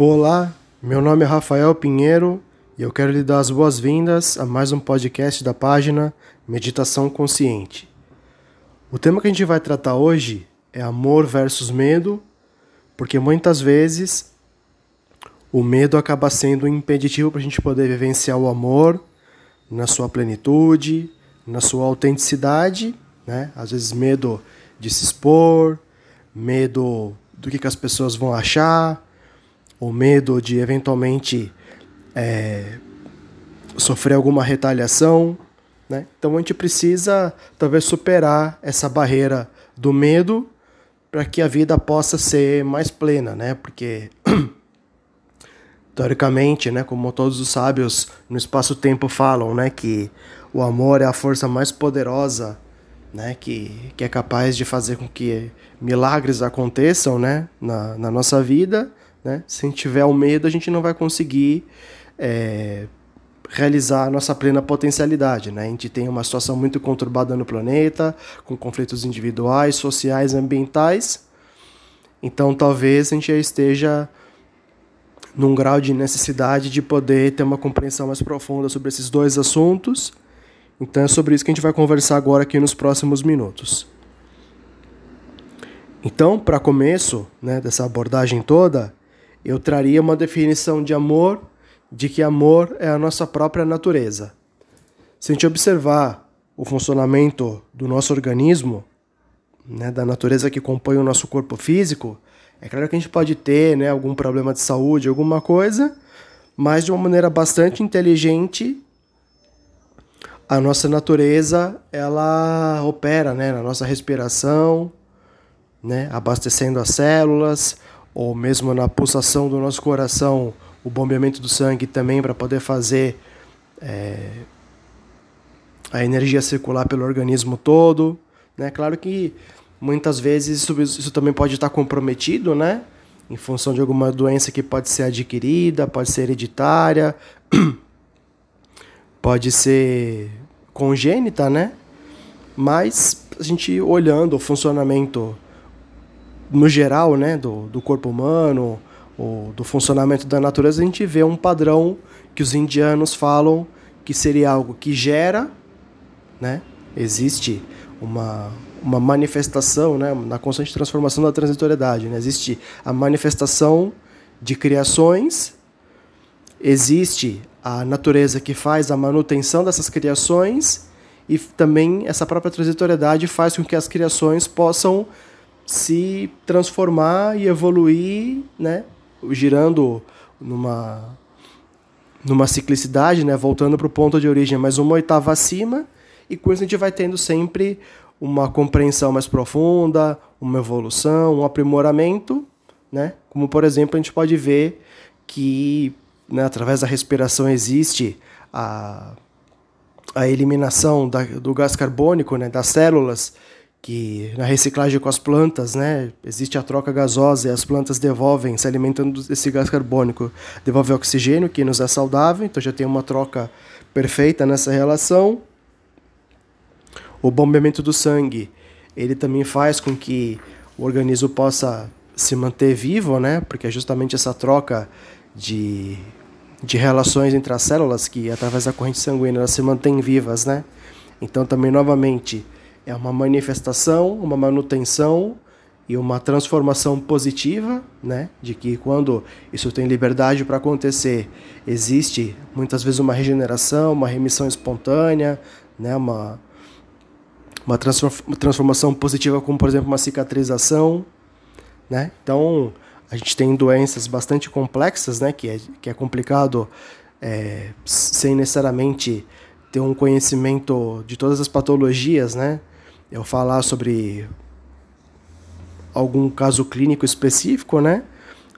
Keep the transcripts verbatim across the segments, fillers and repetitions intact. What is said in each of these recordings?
Olá, meu nome é Rafael Pinheiro e eu quero lhe dar as boas-vindas a mais um podcast da página Meditação Consciente. O tema que a gente vai tratar hoje é amor versus medo, porque muitas vezes o medo acaba sendo um impeditivo para a gente poder vivenciar o amor na sua plenitude, na sua autenticidade, né? Às vezes medo de se expor, medo do que, que as pessoas vão achar, o medo de eventualmente é, sofrer alguma retaliação, né? Então a gente precisa talvez superar essa barreira do medo para que a vida possa ser mais plena, né? Porque teoricamente, né, como todos os sábios no espaço-tempo falam, né, que o amor é a força mais poderosa, né, que, que é capaz de fazer com que milagres aconteçam, né, na, na nossa vida. Né? Se a gente tiver o medo, a gente não vai conseguir é, realizar a nossa plena potencialidade. Né? A gente tem uma situação muito conturbada no planeta, com conflitos individuais, sociais, ambientais. Então, talvez a gente esteja num grau de necessidade de poder ter uma compreensão mais profunda sobre esses dois assuntos. Então, é sobre isso que a gente vai conversar agora aqui nos próximos minutos. Então, para começo, né, dessa abordagem toda, eu traria uma definição de amor, de que amor é a nossa própria natureza. Se a gente observar o funcionamento do nosso organismo, né, da natureza que compõe o nosso corpo físico, é claro que a gente pode ter, né, algum problema de saúde, alguma coisa, mas de uma maneira bastante inteligente, a nossa natureza ela opera, né, na nossa respiração, né, abastecendo as células, ou mesmo na pulsação do nosso coração, o bombeamento do sangue também para poder fazer é, a energia circular pelo organismo todo. Né? Claro que muitas vezes isso, isso também pode estar comprometido, né? Em função de alguma doença que pode ser adquirida, pode ser hereditária, pode ser congênita, né? Mas a gente olhando o funcionamento no geral, né, do, do corpo humano, ou do funcionamento da natureza, a gente vê um padrão que os indianos falam que seria algo que gera, né, existe uma, uma manifestação, né, na constante transformação da transitoriedade, né, existe a manifestação de criações, existe a natureza que faz a manutenção dessas criações e também essa própria transitoriedade faz com que as criações possam se transformar e evoluir, né, girando numa, numa ciclicidade, né, voltando para o ponto de origem, mas uma oitava acima, e com isso a gente vai tendo sempre uma compreensão mais profunda, uma evolução, um aprimoramento, né, como por exemplo a gente pode ver que, né, através da respiração existe a, a eliminação da, do gás carbônico, né, das células, que na reciclagem com as plantas, né, existe a troca gasosa e as plantas devolvem, se alimentando desse gás carbônico, devolve oxigênio, que nos é saudável, então já tem uma troca perfeita nessa relação. O bombeamento do sangue, ele também faz com que o organismo possa se manter vivo, né, porque é justamente essa troca de, de relações entre as células que, através da corrente sanguínea, elas se mantêm vivas, né. Então também, novamente, é uma manifestação, uma manutenção e uma transformação positiva, né? De que quando isso tem liberdade para acontecer, existe muitas vezes uma regeneração, uma remissão espontânea, né? uma, uma transformação positiva como, por exemplo, uma cicatrização. Né? Então, a gente tem doenças bastante complexas, né? que, é, que é complicado é, sem necessariamente ter um conhecimento de todas as patologias, né? Eu falar sobre algum caso clínico específico, né?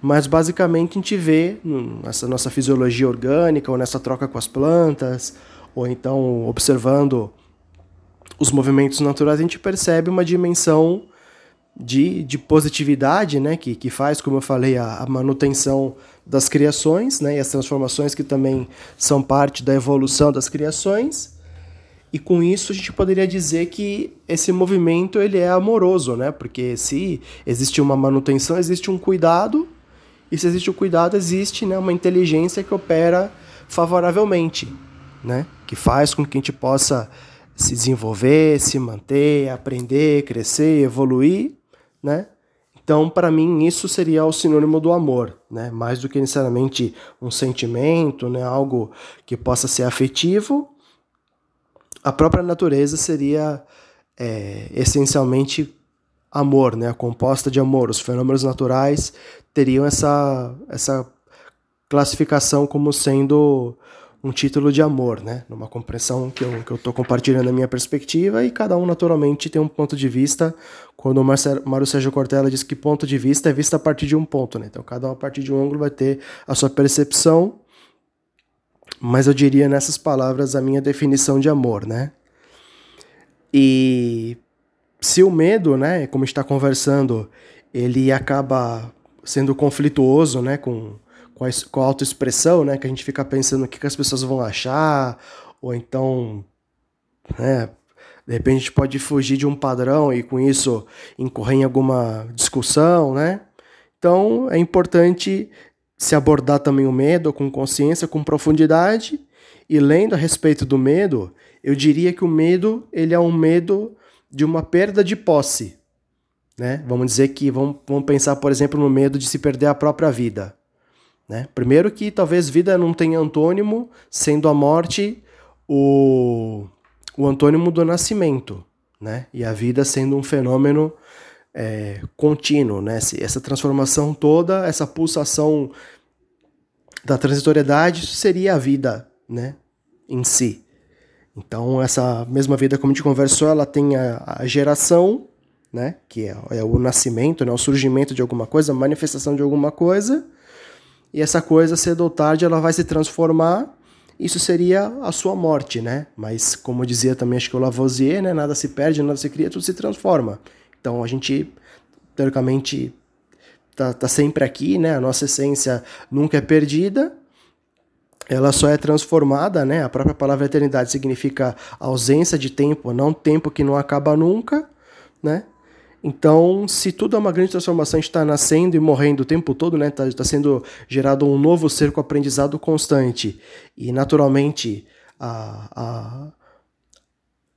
Mas basicamente a gente vê nessa nossa fisiologia orgânica, ou nessa troca com as plantas, ou então observando os movimentos naturais, a gente percebe uma dimensão de, de positividade, né? Que, que faz, como eu falei, a, a manutenção das criações, né? E as transformações que também são parte da evolução das criações. E com isso a gente poderia dizer que esse movimento ele é amoroso, né? Porque se existe uma manutenção, existe um cuidado E se existe o cuidado, existe, né, uma inteligência que opera favoravelmente, né, que faz com que a gente possa se desenvolver, se manter, aprender, crescer, evoluir, né? Então, para mim, isso seria o sinônimo do amor, né? Mais do que necessariamente um sentimento, né? Algo que possa ser afetivo, a própria natureza seria é, essencialmente amor, né? Composta de amor. Os fenômenos naturais teriam essa, essa classificação como sendo um título de amor, né? Numa compreensão que eu que eu estou compartilhando a minha perspectiva, e cada um naturalmente tem um ponto de vista. Quando o Mário Sérgio Cortella diz que ponto de vista é vista a partir de um ponto, né? Então cada um a partir de um ângulo vai ter a sua percepção, mas eu diria nessas palavras a minha definição de amor, né? E se o medo, né, como a gente está conversando, ele acaba sendo conflituoso, né, com com a autoexpressão, né, que a gente fica pensando o que, que as pessoas vão achar, ou então, né, de repente a gente pode fugir de um padrão e com isso incorrer em alguma discussão, né? Então é importante se abordar também o medo com consciência, com profundidade. E lendo a respeito do medo, eu diria que o medo, ele é um medo de uma perda de posse, né? Vamos dizer que, vamos, vamos pensar, por exemplo, no medo de se perder a própria vida. Né? Primeiro que talvez vida não tenha antônimo, sendo a morte o, o antônimo do nascimento, né? E a vida sendo um fenômeno é, contínuo, né? Essa transformação toda, essa pulsação da transitoriedade, isso seria a vida, né, em si. Então essa mesma vida, como a gente conversou, ela tem a, a geração, né, que é, é o nascimento, né, o surgimento de alguma coisa, a manifestação de alguma coisa. E essa coisa, cedo ou tarde, ela vai se transformar. Isso seria a sua morte, né? Mas, como dizia também, acho que o Lavoisier, né? Nada se perde, nada se cria, tudo se transforma. Então, a gente, teoricamente, tá, tá sempre aqui, né? A nossa essência nunca é perdida. Ela só é transformada, né? A própria palavra eternidade significa ausência de tempo, não tempo que não acaba nunca, né? Então, se tudo é uma grande transformação, a gente está nascendo e morrendo o tempo todo, né? Está tá sendo gerado um novo ser com aprendizado constante. E, naturalmente, a,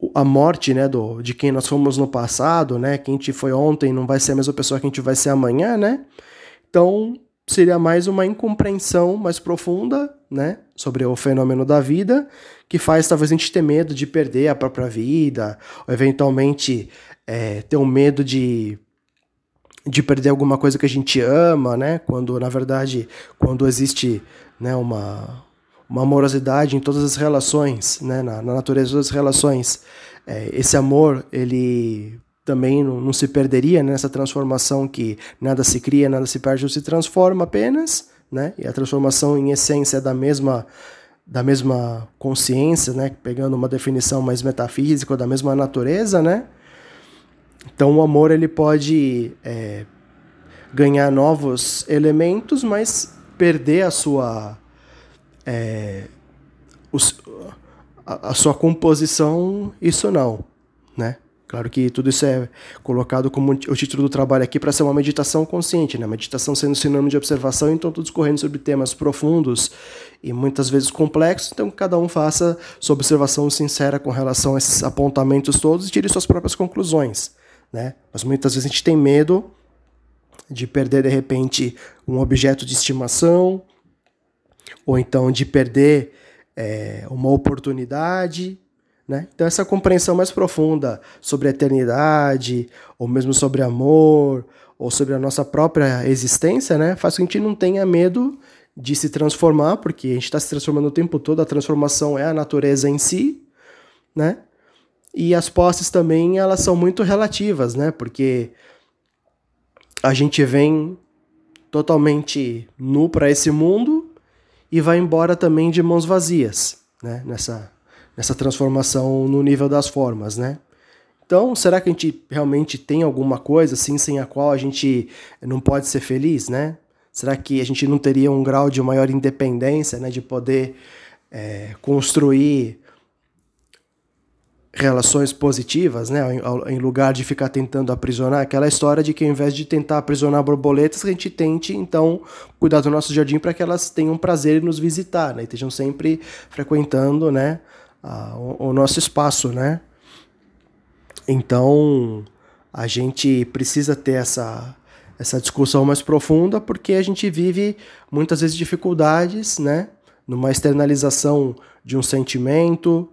a, a morte, né, do, de quem nós fomos no passado, né? Quem a gente foi ontem não vai ser a mesma pessoa que a gente vai ser amanhã, né? Então, seria mais uma incompreensão mais profunda, né, sobre o fenômeno da vida, que faz talvez a gente ter medo de perder a própria vida, ou eventualmente é, ter um medo de, de perder alguma coisa que a gente ama, né, quando na verdade, quando existe, né, uma, uma amorosidade em todas as relações, né, na, na natureza de todas as relações, é, esse amor, ele também não, não se perderia nessa transformação que nada se cria, nada se perde, se transforma apenas, né? E a transformação em essência é da mesma, da mesma consciência, né? Pegando uma definição mais metafísica, da mesma natureza, né? Então o amor, ele pode é, ganhar novos elementos, mas perder a sua, é, os, a, a sua composição, isso não, né? Claro que tudo isso é colocado como o título do trabalho aqui para ser uma meditação consciente, né? Meditação sendo sinônimo de observação, então estou discorrendo sobre temas profundos e muitas vezes complexos, então que cada um faça sua observação sincera com relação a esses apontamentos todos e tire suas próprias conclusões, né? Mas muitas vezes a gente tem medo de perder, de repente, um objeto de estimação, ou então de perder é, uma oportunidade, né? Então essa compreensão mais profunda sobre a eternidade, ou mesmo sobre amor, ou sobre a nossa própria existência, né, faz com que a gente não tenha medo de se transformar, porque a gente está se transformando o tempo todo, a transformação é a natureza em si, né? E as posses também, elas são muito relativas, né? Porque a gente vem totalmente nu para esse mundo e vai embora também de mãos vazias, né? Nessa nessa transformação no nível das formas, né? Então, será que a gente realmente tem alguma coisa, assim, sem a qual a gente não pode ser feliz, né? Será que a gente não teria um grau de maior independência, né? De poder é, construir relações positivas, né? Em lugar de ficar tentando aprisionar, aquela história de que ao invés de tentar aprisionar borboletas, a gente tente, então, cuidar do nosso jardim para que elas tenham prazer em nos visitar, né? E estejam sempre frequentando, né, a, o, o nosso espaço, né? Então, a gente precisa ter essa, essa discussão mais profunda, porque a gente vive, muitas vezes, dificuldades, né? Numa externalização de um sentimento,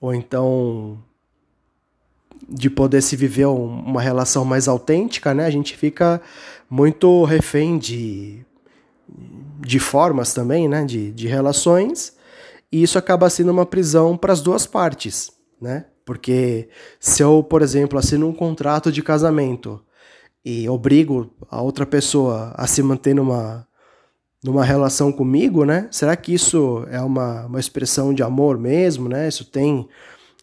ou então de poder se viver uma relação mais autêntica, né? A gente fica muito refém de, de formas também, né? De, de relações, e isso acaba sendo uma prisão para as duas partes, né? Porque se eu, por exemplo, assino um contrato de casamento e obrigo a outra pessoa a se manter numa... numa relação comigo, né? Será que isso é uma, uma expressão de amor mesmo, né? Isso tem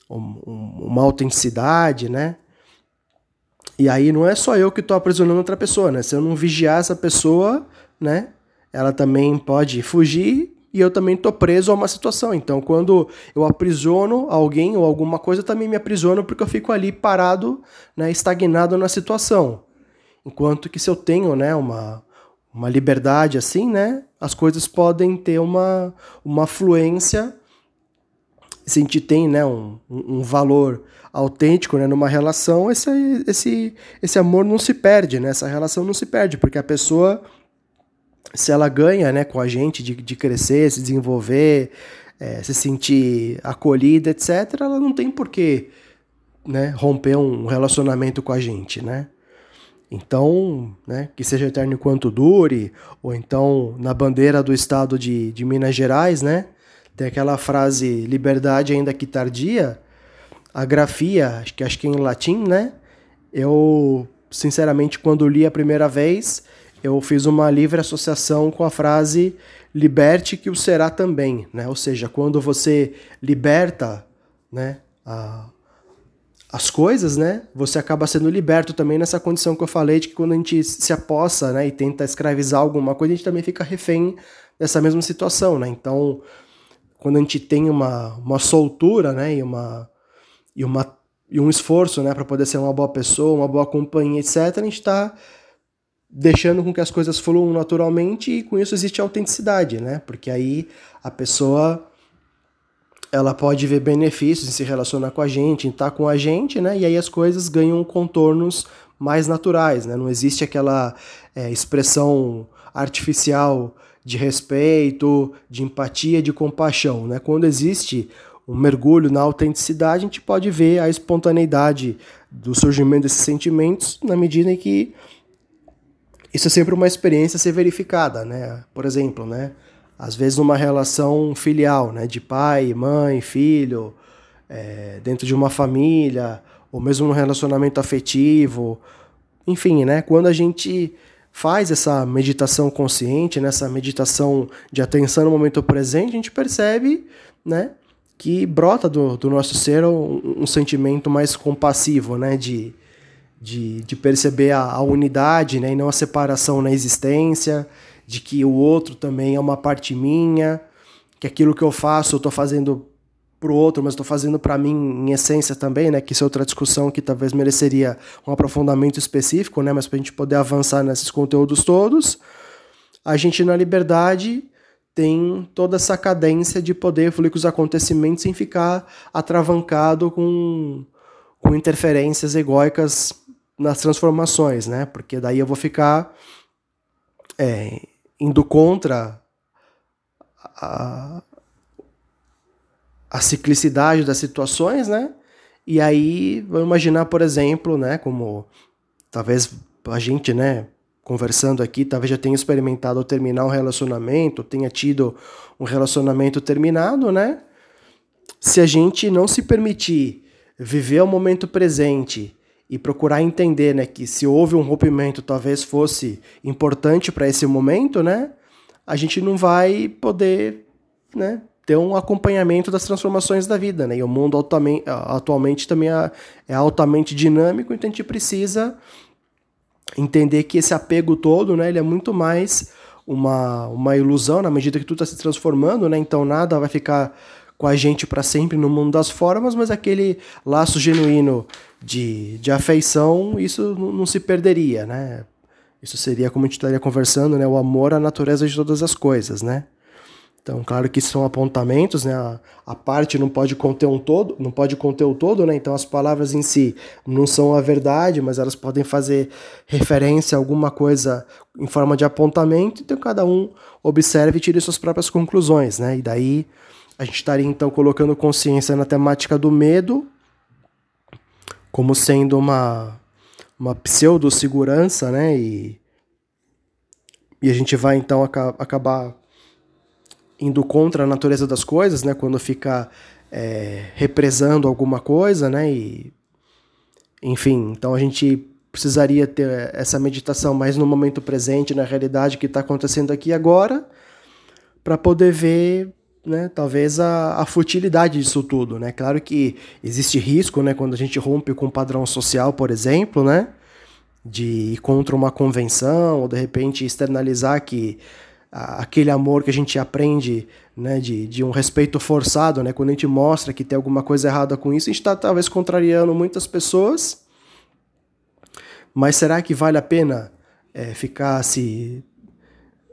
um, um, uma autenticidade, né? E aí não é só eu que estou aprisionando outra pessoa, né? Se eu não vigiar essa pessoa, né? Ela também pode fugir e eu também estou preso a uma situação. Então, quando eu aprisiono alguém ou alguma coisa, eu também me aprisiono porque eu fico ali parado, né? Estagnado na situação. Enquanto que se eu tenho, né? Uma... uma liberdade assim, né? As coisas podem ter uma, uma fluência, se a gente tem, né, um, um valor autêntico, né, numa relação, esse, esse, esse amor não se perde, né? Essa relação não se perde, porque a pessoa, se ela ganha, né, com a gente de, de crescer, se desenvolver, é, se sentir acolhida, etcétera, ela não tem por que, né, romper um relacionamento com a gente, né? Então, né, que seja eterno enquanto dure, ou então na bandeira do estado de, de Minas Gerais, né, tem aquela frase, liberdade ainda que tardia, a grafia, acho que, acho que é em latim, né, eu, sinceramente, quando li a primeira vez, eu fiz uma livre associação com a frase, liberte que o será também, né, ou seja, quando você liberta, né, a... as coisas, né, você acaba sendo liberto também nessa condição que eu falei de que quando a gente se apossa, né, e tenta escravizar alguma coisa, a gente também fica refém dessa mesma situação, né, então quando a gente tem uma, uma soltura, né, e, uma, e, uma, e um esforço, né, para poder ser uma boa pessoa, uma boa companhia, etcétera, a gente está deixando com que as coisas fluam naturalmente e com isso existe a autenticidade, né, porque aí a pessoa... ela pode ver benefícios em se relacionar com a gente, em estar com a gente, né? E aí as coisas ganham contornos mais naturais, né? Não existe aquela é, expressão artificial de respeito, de empatia, de compaixão, né? Quando existe um mergulho na autenticidade, a gente pode ver a espontaneidade do surgimento desses sentimentos na medida em que isso é sempre uma experiência a ser verificada, né? Por exemplo, né? Às vezes numa relação filial, né, de pai, mãe, filho, é, dentro de uma família, ou mesmo num relacionamento afetivo, enfim, né, quando a gente faz essa meditação consciente, né, essa meditação de atenção no momento presente, a gente percebe, né, que brota do, do nosso ser um, um sentimento mais compassivo, né, de, de, de perceber a, a unidade, né, e não a separação na existência, de que o outro também é uma parte minha, que aquilo que eu faço eu estou fazendo para o outro, mas estou fazendo para mim em essência também, né? Que isso é outra discussão que talvez mereceria um aprofundamento específico, né? Mas para a gente poder avançar nesses conteúdos todos, a gente na liberdade tem toda essa cadência de poder fluir com os acontecimentos sem ficar atravancado com, com interferências egóicas nas transformações, né? Porque daí eu vou ficar... É, indo contra a, a ciclicidade das situações, né? E aí, vou imaginar, por exemplo, né? Como talvez a gente, né? Conversando aqui, talvez já tenha experimentado terminar um relacionamento, tenha tido um relacionamento terminado, né? Se a gente não se permitir viver o momento presente e procurar entender, né, que se houve um rompimento talvez fosse importante para esse momento, né, a gente não vai poder, né, ter um acompanhamento das transformações da vida, né, e o mundo altamente, atualmente também é altamente dinâmico, então a gente precisa entender que esse apego todo, né, ele é muito mais uma, uma ilusão na medida que tudo está se transformando, né, então nada vai ficar com a gente para sempre no mundo das formas, mas aquele laço genuíno de, de afeição, isso não se perderia, né? Isso seria, como a gente estaria conversando, né? O amor à natureza de todas as coisas, né? Então, claro que são apontamentos, né? A, a parte não pode conter um todo, não pode conter o todo, né? Então as palavras em si não são a verdade, mas elas podem fazer referência a alguma coisa em forma de apontamento, então cada um observe e tire suas próprias conclusões, né? E daí a gente estaria então colocando consciência na temática do medo como sendo uma, uma pseudo-segurança, né? E, e a gente vai então aca- acabar indo contra a natureza das coisas, né? Quando fica é, represando alguma coisa, né? E, enfim, então a gente precisaria ter essa meditação mais no momento presente, na realidade que está acontecendo aqui agora, para poder ver, né? Talvez a, a futilidade disso tudo, né? Claro que existe risco, né? Quando a gente rompe com o padrão social, por exemplo, né? De ir contra uma convenção ou de repente externalizar que aquele amor que a gente aprende, né, de, de um respeito forçado, né, quando a gente mostra que tem alguma coisa errada com isso, a gente está talvez contrariando muitas pessoas, mas será que vale a pena é, ficar se,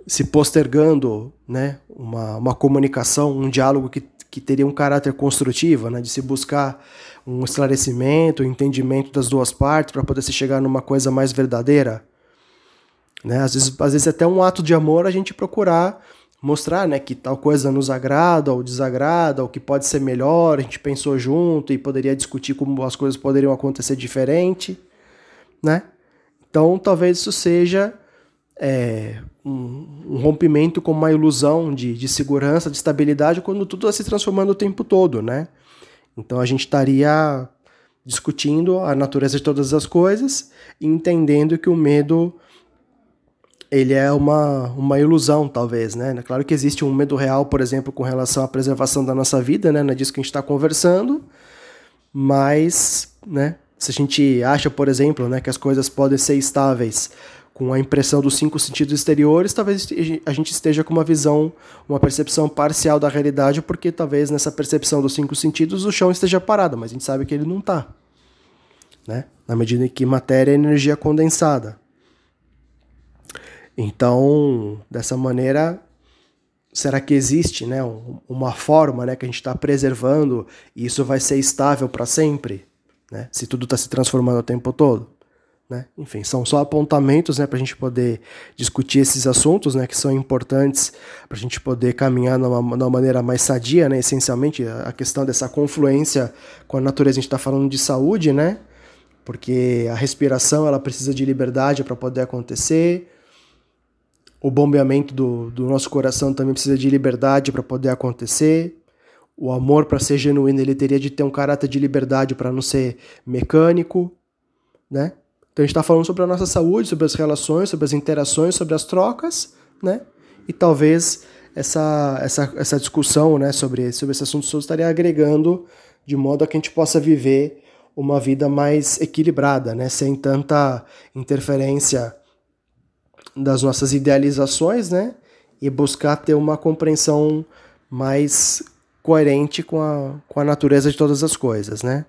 se postergando, né, uma, uma comunicação, um diálogo que, que teria um caráter construtivo, né, de se buscar um esclarecimento, um entendimento das duas partes para poder se chegar numa coisa mais verdadeira? Né? Às vezes, às vezes até um ato de amor a gente procurar mostrar, né, que tal coisa nos agrada ou desagrada, ou que pode ser melhor, a gente pensou junto e poderia discutir como as coisas poderiam acontecer diferente, né? Então talvez isso seja é, um, um rompimento com uma ilusão de, de segurança, de estabilidade, quando tudo está se transformando o tempo todo, né? Então a gente estaria discutindo a natureza de todas as coisas e entendendo que o medo ele é uma, uma ilusão, talvez, né? Claro que existe um medo real, por exemplo, com relação à preservação da nossa vida, né? Não é disso que a gente está conversando, mas, né? Se a gente acha, por exemplo, né, que as coisas podem ser estáveis com a impressão dos cinco sentidos exteriores, talvez a gente esteja com uma visão, uma percepção parcial da realidade, porque talvez nessa percepção dos cinco sentidos o chão esteja parado, mas a gente sabe que ele não está, né? Na medida em que matéria é energia condensada. Então, dessa maneira, será que existe, né, uma forma, né, que a gente está preservando e isso vai ser estável para sempre, né, se tudo está se transformando o tempo todo? Né? Enfim, são só apontamentos, né, para a gente poder discutir esses assuntos, né, que são importantes para a gente poder caminhar de uma maneira mais sadia, né, essencialmente a questão dessa confluência com a natureza. A gente está falando de saúde, né, porque a respiração ela precisa de liberdade para poder acontecer. O bombeamento do, do nosso coração também precisa de liberdade para poder acontecer. O amor, para ser genuíno, ele teria de ter um caráter de liberdade para não ser mecânico, né? Então a gente está falando sobre a nossa saúde, sobre as relações, sobre as interações, sobre as trocas, né? E talvez essa, essa, essa discussão, né, sobre, sobre esse assunto estaria agregando de modo a que a gente possa viver uma vida mais equilibrada, né? Sem tanta interferência das nossas idealizações, né? E buscar ter uma compreensão mais coerente com a, com a natureza de todas as coisas, né?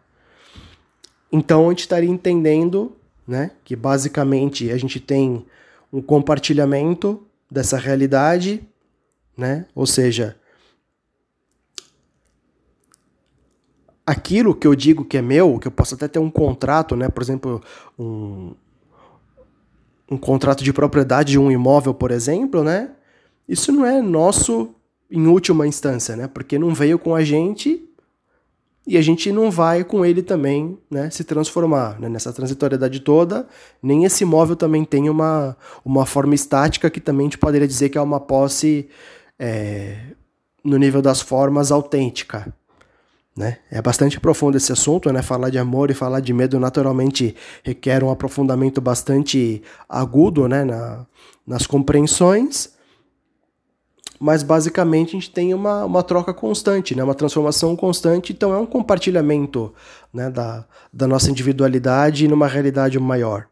Então, a gente estaria entendendo, né, que basicamente a gente tem um compartilhamento dessa realidade, né? Ou seja, aquilo que eu digo que é meu, que eu posso até ter um contrato, né? Por exemplo, um... um contrato de propriedade de um imóvel, por exemplo, né? Isso não é nosso em última instância, né? Porque não veio com a gente e a gente não vai com ele também, né, se transformar, né? Nessa transitoriedade toda, nem esse imóvel também tem uma, uma forma estática que também a gente poderia dizer que é uma posse é, no nível das formas autêntica. Né? É bastante profundo esse assunto, né? Falar de amor e falar de medo naturalmente requer um aprofundamento bastante agudo, né, Na, nas compreensões, mas basicamente a gente tem uma, uma troca constante, né, uma transformação constante, então é um compartilhamento, né, da, da nossa individualidade numa realidade maior,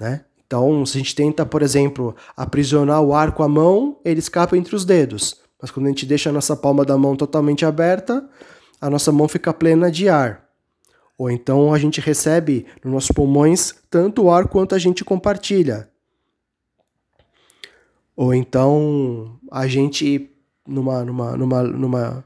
né? Então se a gente tenta, por exemplo, aprisionar o ar com a mão, ele escapa entre os dedos. Mas quando a gente deixa a nossa palma da mão totalmente aberta, a nossa mão fica plena de ar. Ou então a gente recebe nos nossos pulmões tanto o ar quanto a gente compartilha. Ou então a gente, numa, numa, numa, numa,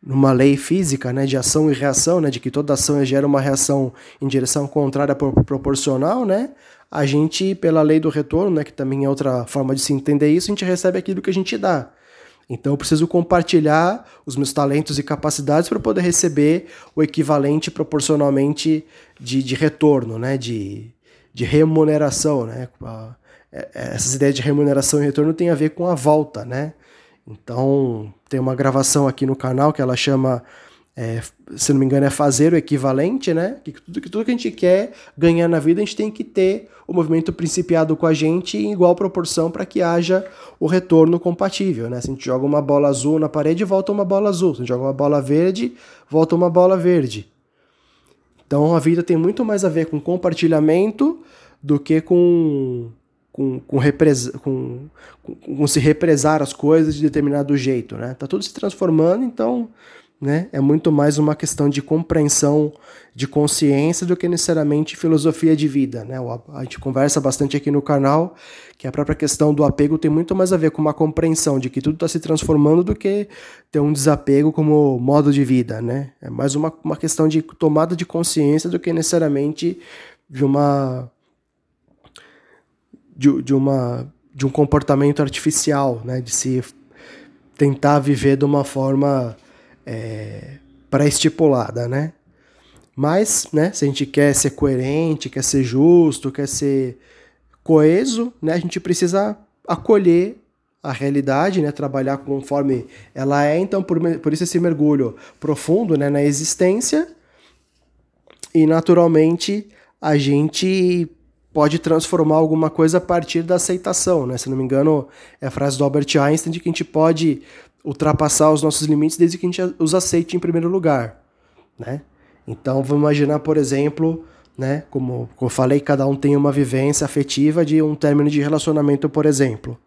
numa lei física, né, de ação e reação, né, de que toda ação gera uma reação em direção contrária proporcional, né, a gente, pela lei do retorno, né, que também é outra forma de se entender isso, a gente recebe aquilo que a gente dá. Então eu preciso compartilhar os meus talentos e capacidades para poder receber o equivalente proporcionalmente de, de retorno, né? de, de remuneração. Né? Essas ideias de remuneração e retorno têm a ver com a volta. Né? Então tem uma gravação aqui no canal que ela chama, é, se não me engano, é fazer o equivalente. Né? Que tudo, que tudo que a gente quer ganhar na vida, a gente tem que ter o movimento principiado com a gente em igual proporção para que haja o retorno compatível, né? Se a gente joga uma bola azul na parede, volta uma bola azul. Se a gente joga uma bola verde, volta uma bola verde. Então a vida tem muito mais a ver com compartilhamento do que com, com, com, represa, com, com, com se represar as coisas de determinado jeito, né? Tá tudo se transformando, então, né? É muito mais uma questão de compreensão de consciência do que necessariamente filosofia de vida, né? A gente conversa bastante aqui no canal que a própria questão do apego tem muito mais a ver com uma compreensão de que tudo está se transformando do que ter um desapego como modo de vida, né? É mais uma, uma questão de tomada de consciência do que necessariamente de uma de, de, uma, de um comportamento artificial, né? De se tentar viver de uma forma É, pré-estipulada, né? Mas, né, se a gente quer ser coerente, quer ser justo, quer ser coeso, né, a gente precisa acolher a realidade, né, trabalhar conforme ela é. Então, por, por isso esse mergulho profundo, né, na existência, e naturalmente a gente pode transformar alguma coisa a partir da aceitação, né? Se não me engano, é a frase do Albert Einstein de que a gente pode ultrapassar os nossos limites desde que a gente os aceite em primeiro lugar, né? Então, vamos imaginar, por exemplo, né, como, como eu falei, cada um tem uma vivência afetiva de um término de relacionamento, por exemplo.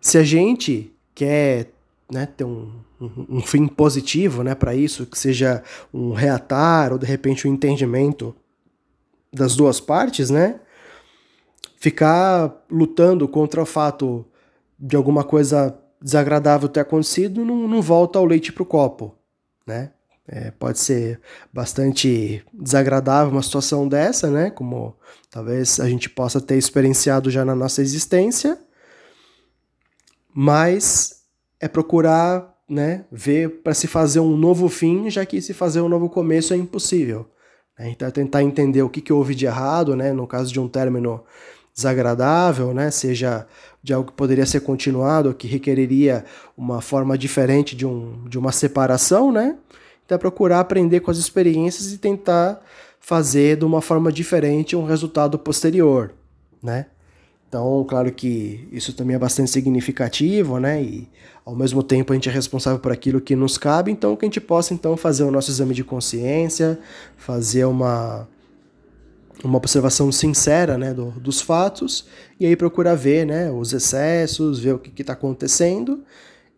Se a gente quer, né, ter um, um, um fim positivo, né, para isso, que seja um reatar ou, de repente, um entendimento das duas partes, né, ficar lutando contra o fato de alguma coisa desagradável ter acontecido, não, não volta o leite para o copo, né? É, pode ser bastante desagradável uma situação dessa, né? Como talvez a gente possa ter experienciado já na nossa existência, mas é procurar, né, ver para se fazer um novo fim, já que se fazer um novo começo é impossível. Né? Então é tentar entender o que, que houve de errado, né? No caso de um término desagradável, né? Seja de algo que poderia ser continuado, que requereria uma forma diferente de, um, de uma separação, né? Então é procurar aprender com as experiências e tentar fazer de uma forma diferente um resultado posterior, né? Então, claro que isso também é bastante significativo, né? E ao mesmo tempo a gente é responsável por aquilo que nos cabe, então que a gente possa então fazer o nosso exame de consciência, fazer uma... uma observação sincera, né, do, dos fatos, e aí procurar ver, né, os excessos, ver o que está acontecendo,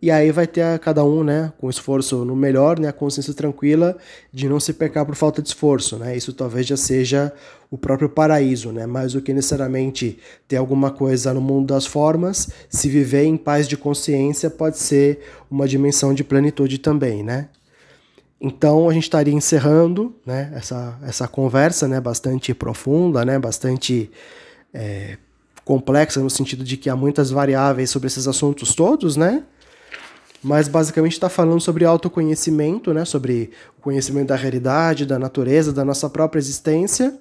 e aí vai ter a, cada um, né, com esforço no melhor, né, a consciência tranquila de não se pecar por falta de esforço. Né, isso talvez já seja o próprio paraíso, né, mais do que necessariamente ter alguma coisa no mundo das formas, se viver em paz de consciência pode ser uma dimensão de plenitude também, né. Então a gente estaria encerrando, né, essa, essa conversa, né, bastante profunda, né, bastante é, complexa, no sentido de que há muitas variáveis sobre esses assuntos todos, né? Mas basicamente está falando sobre autoconhecimento, né, sobre o conhecimento da realidade, da natureza, da nossa própria existência,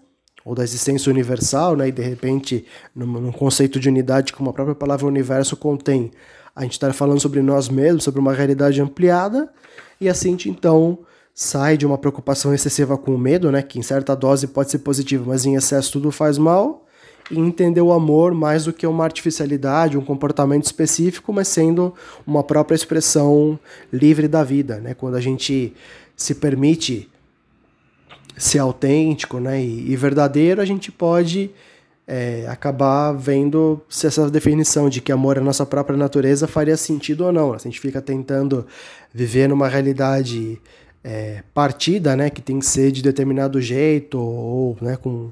ou da existência universal, né, e de repente, num, num conceito de unidade como a própria palavra universo contém, a gente está falando sobre nós mesmos, sobre uma realidade ampliada. E assim a gente, então, sai de uma preocupação excessiva com o medo, né, que em certa dose pode ser positivo, mas em excesso tudo faz mal, e entender o amor mais do que uma artificialidade, um comportamento específico, mas sendo uma própria expressão livre da vida, né, quando a gente se permite ser autêntico, né, e, e verdadeiro, a gente pode é, acabar vendo se essa definição de que amor é a nossa própria natureza faria sentido ou não. A gente fica tentando viver numa realidade é, partida, né, que tem que ser de determinado jeito, ou né, com,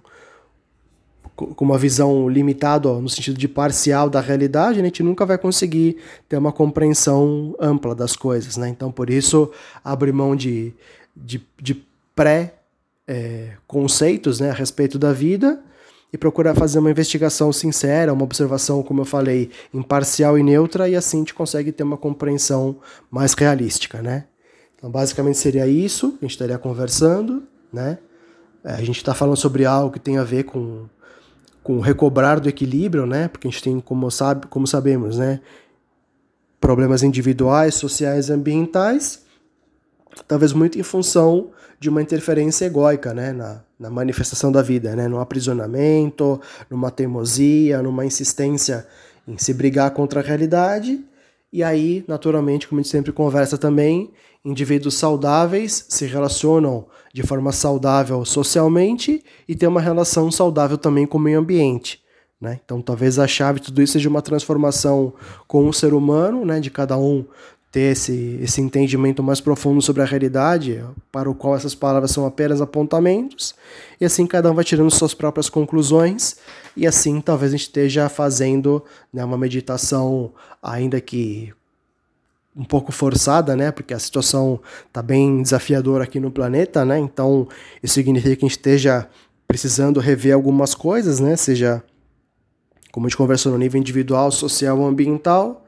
com uma visão limitada, ó, no sentido de parcial da realidade, né, a gente nunca vai conseguir ter uma compreensão ampla das coisas. Né? Então, por isso, abrir mão de, de, de pré-conceitos é, né, a respeito da vida, e procurar fazer uma investigação sincera, uma observação, como eu falei, imparcial e neutra, e assim a gente consegue ter uma compreensão mais realística, né? Então, basicamente seria isso que a gente estaria conversando, né? A gente está falando sobre algo que tem a ver com, com o recobrar do equilíbrio, né? Porque a gente tem, como, sabe, como sabemos, né, problemas individuais, sociais e ambientais, talvez muito em função de uma interferência egóica, né, na, na manifestação da vida, né, num aprisionamento, numa teimosia, numa insistência em se brigar contra a realidade. E aí, naturalmente, como a gente sempre conversa também, indivíduos saudáveis se relacionam de forma saudável socialmente e têm uma relação saudável também com o meio ambiente. Né? Então, talvez a chave de tudo isso seja uma transformação com o ser humano, né, de cada um ter esse, esse entendimento mais profundo sobre a realidade, para o qual essas palavras são apenas apontamentos, e assim cada um vai tirando suas próprias conclusões, e assim talvez a gente esteja fazendo, né, uma meditação, ainda que um pouco forçada, né, porque a situação está bem desafiadora aqui no planeta, né, então isso significa que a gente esteja precisando rever algumas coisas, né, seja, como a gente conversou, no nível individual, social ou ambiental.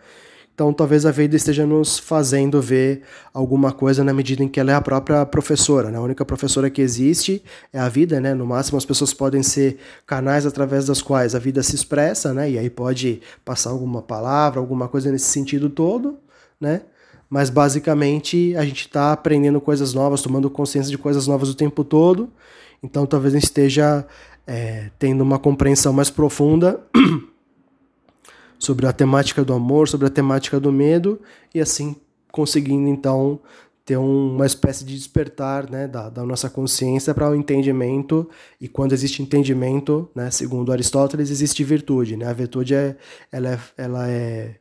Então, talvez a vida esteja nos fazendo ver alguma coisa na medida em que ela é a própria professora, né? A única professora que existe é a vida, né? No máximo, as pessoas podem ser canais através das quais a vida se expressa, né? E aí pode passar alguma palavra, alguma coisa nesse sentido todo, né? Mas, basicamente, a gente está aprendendo coisas novas, tomando consciência de coisas novas o tempo todo. Então, talvez a gente esteja é, tendo uma compreensão mais profunda sobre a temática do amor, sobre a temática do medo, e assim conseguindo, então, ter uma espécie de despertar, né, da, da nossa consciência para o entendimento. E quando existe entendimento, né, segundo Aristóteles, existe virtude. Né? A virtude é, ela é, ela é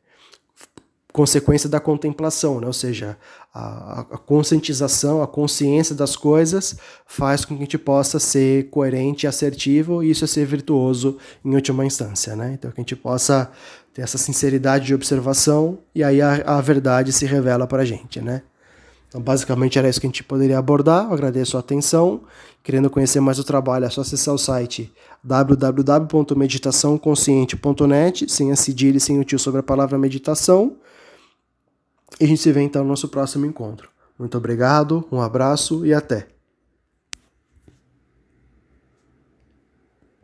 consequência da contemplação, né? Ou seja, a, a conscientização, a consciência das coisas faz com que a gente possa ser coerente e assertivo, e isso é ser virtuoso em última instância, né? Então que a gente possa ter essa sinceridade de observação, e aí a, a verdade se revela para a gente, né? Então basicamente era isso que a gente poderia abordar. Eu agradeço a atenção. Querendo conhecer mais o trabalho, é só acessar o site w w w ponto meditação consciente ponto net, sem a cedilha e sem o tio sobre a palavra meditação. E a gente se vê então no nosso próximo encontro. Muito obrigado, um abraço e até!